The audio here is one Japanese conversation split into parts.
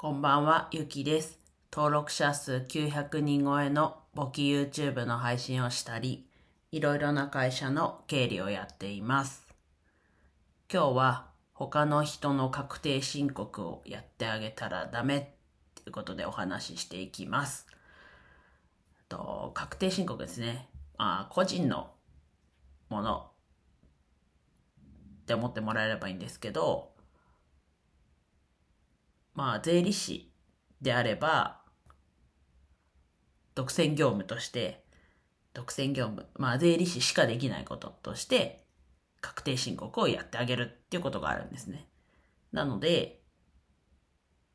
こんばんは、ゆきです。登録者数900人超えの簿記 YouTube の配信をしたり、いろいろな会社の経理をやっています。今日は他の人の確定申告をやってあげたらダメということでお話ししていきます。確定申告ですね。個人のものって思ってもらえればいいんですけど、税理士であれば、独占業務として、税理士しかできないこととして、確定申告をやってあげるっていうことがあるんですね。なので、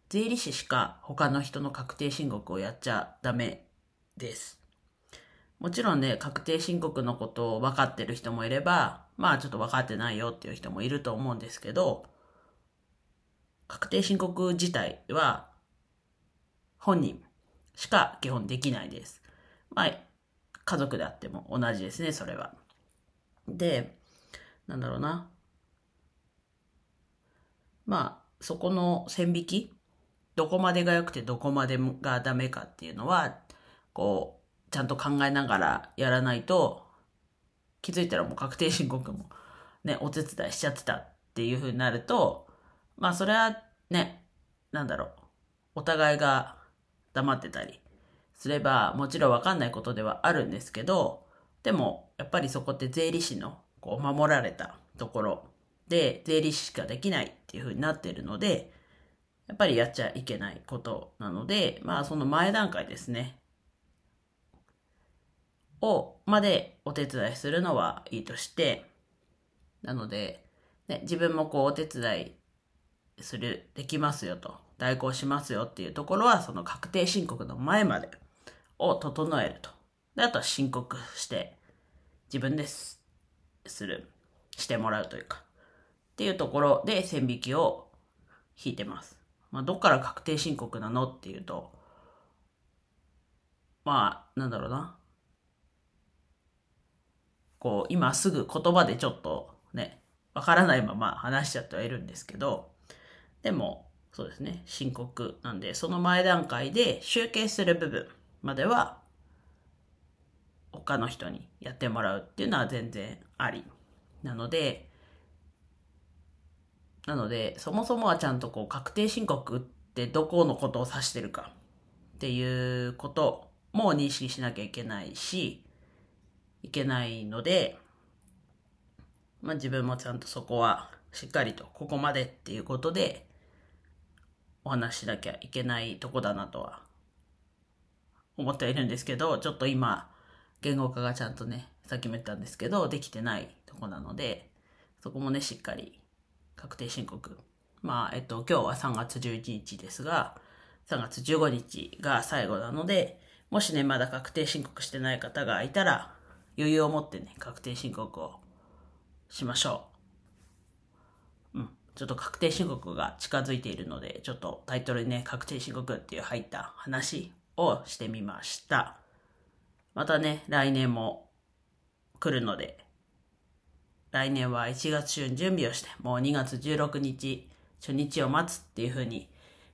税理士しか他の人の確定申告をやっちゃダメです。もちろんね、確定申告のことを分かってる人もいれば、ちょっと分かってないよっていう人もいると思うんですけど、確定申告自体は本人しか基本できないです。家族であっても同じですね、それは。で、そこの線引き、どこまでが良くてどこまでがダメかっていうのは、ちゃんと考えながらやらないと、気づいたらもう確定申告もね、お手伝いしちゃってたっていうふうになると、それはね、お互いが黙ってたりすれば、もちろん分かんないことではあるんですけど、でも、やっぱりそこって税理士の守られたところで、税理士しかできないっていう風になっているので、やっぱりやっちゃいけないことなので、その前段階ですね、までお手伝いするのはいいとして、なので、ね、自分もお手伝いできますよと、代行しますよっていうところは、その確定申告の前までを整えると。で、あとは申告して、自分してもらうというか、っていうところで線引きを引いてます。どっから確定申告なのっていうと、今すぐ言葉でちょっとね、わからないまま話しちゃってはいるんですけど、でも、そうですね、申告なんで、その前段階で集計する部分までは、他の人にやってもらうっていうのは全然あり。なので、そもそもはちゃんと確定申告ってどこのことを指してるかっていうことも認識しなきゃいけないので、自分もちゃんとそこはしっかりとここまでっていうことでお話ししなきゃいけないとこだなとは思ってはいるんですけど、ちょっと今言語化がちゃんとね、さっきも言ったんですけど、できてないとこなので、そこもね、しっかり確定申告。今日は3月11日ですが、3月15日が最後なので、もしね、まだ確定申告してない方がいたら、余裕を持ってね、確定申告をしましょう。ちょっと確定申告が近づいているので、ちょっとタイトルにね、確定申告っていう入った話をしてみました。またね、来年も来るので、来年は1月中準備をして、もう2月16日、初日を待つっていう風に、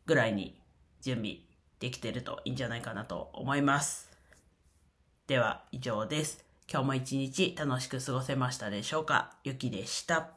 ぐらいに準備できてるといいんじゃないかなと思います。では以上です。今日も一日楽しく過ごせましたでしょうか？ゆきでした。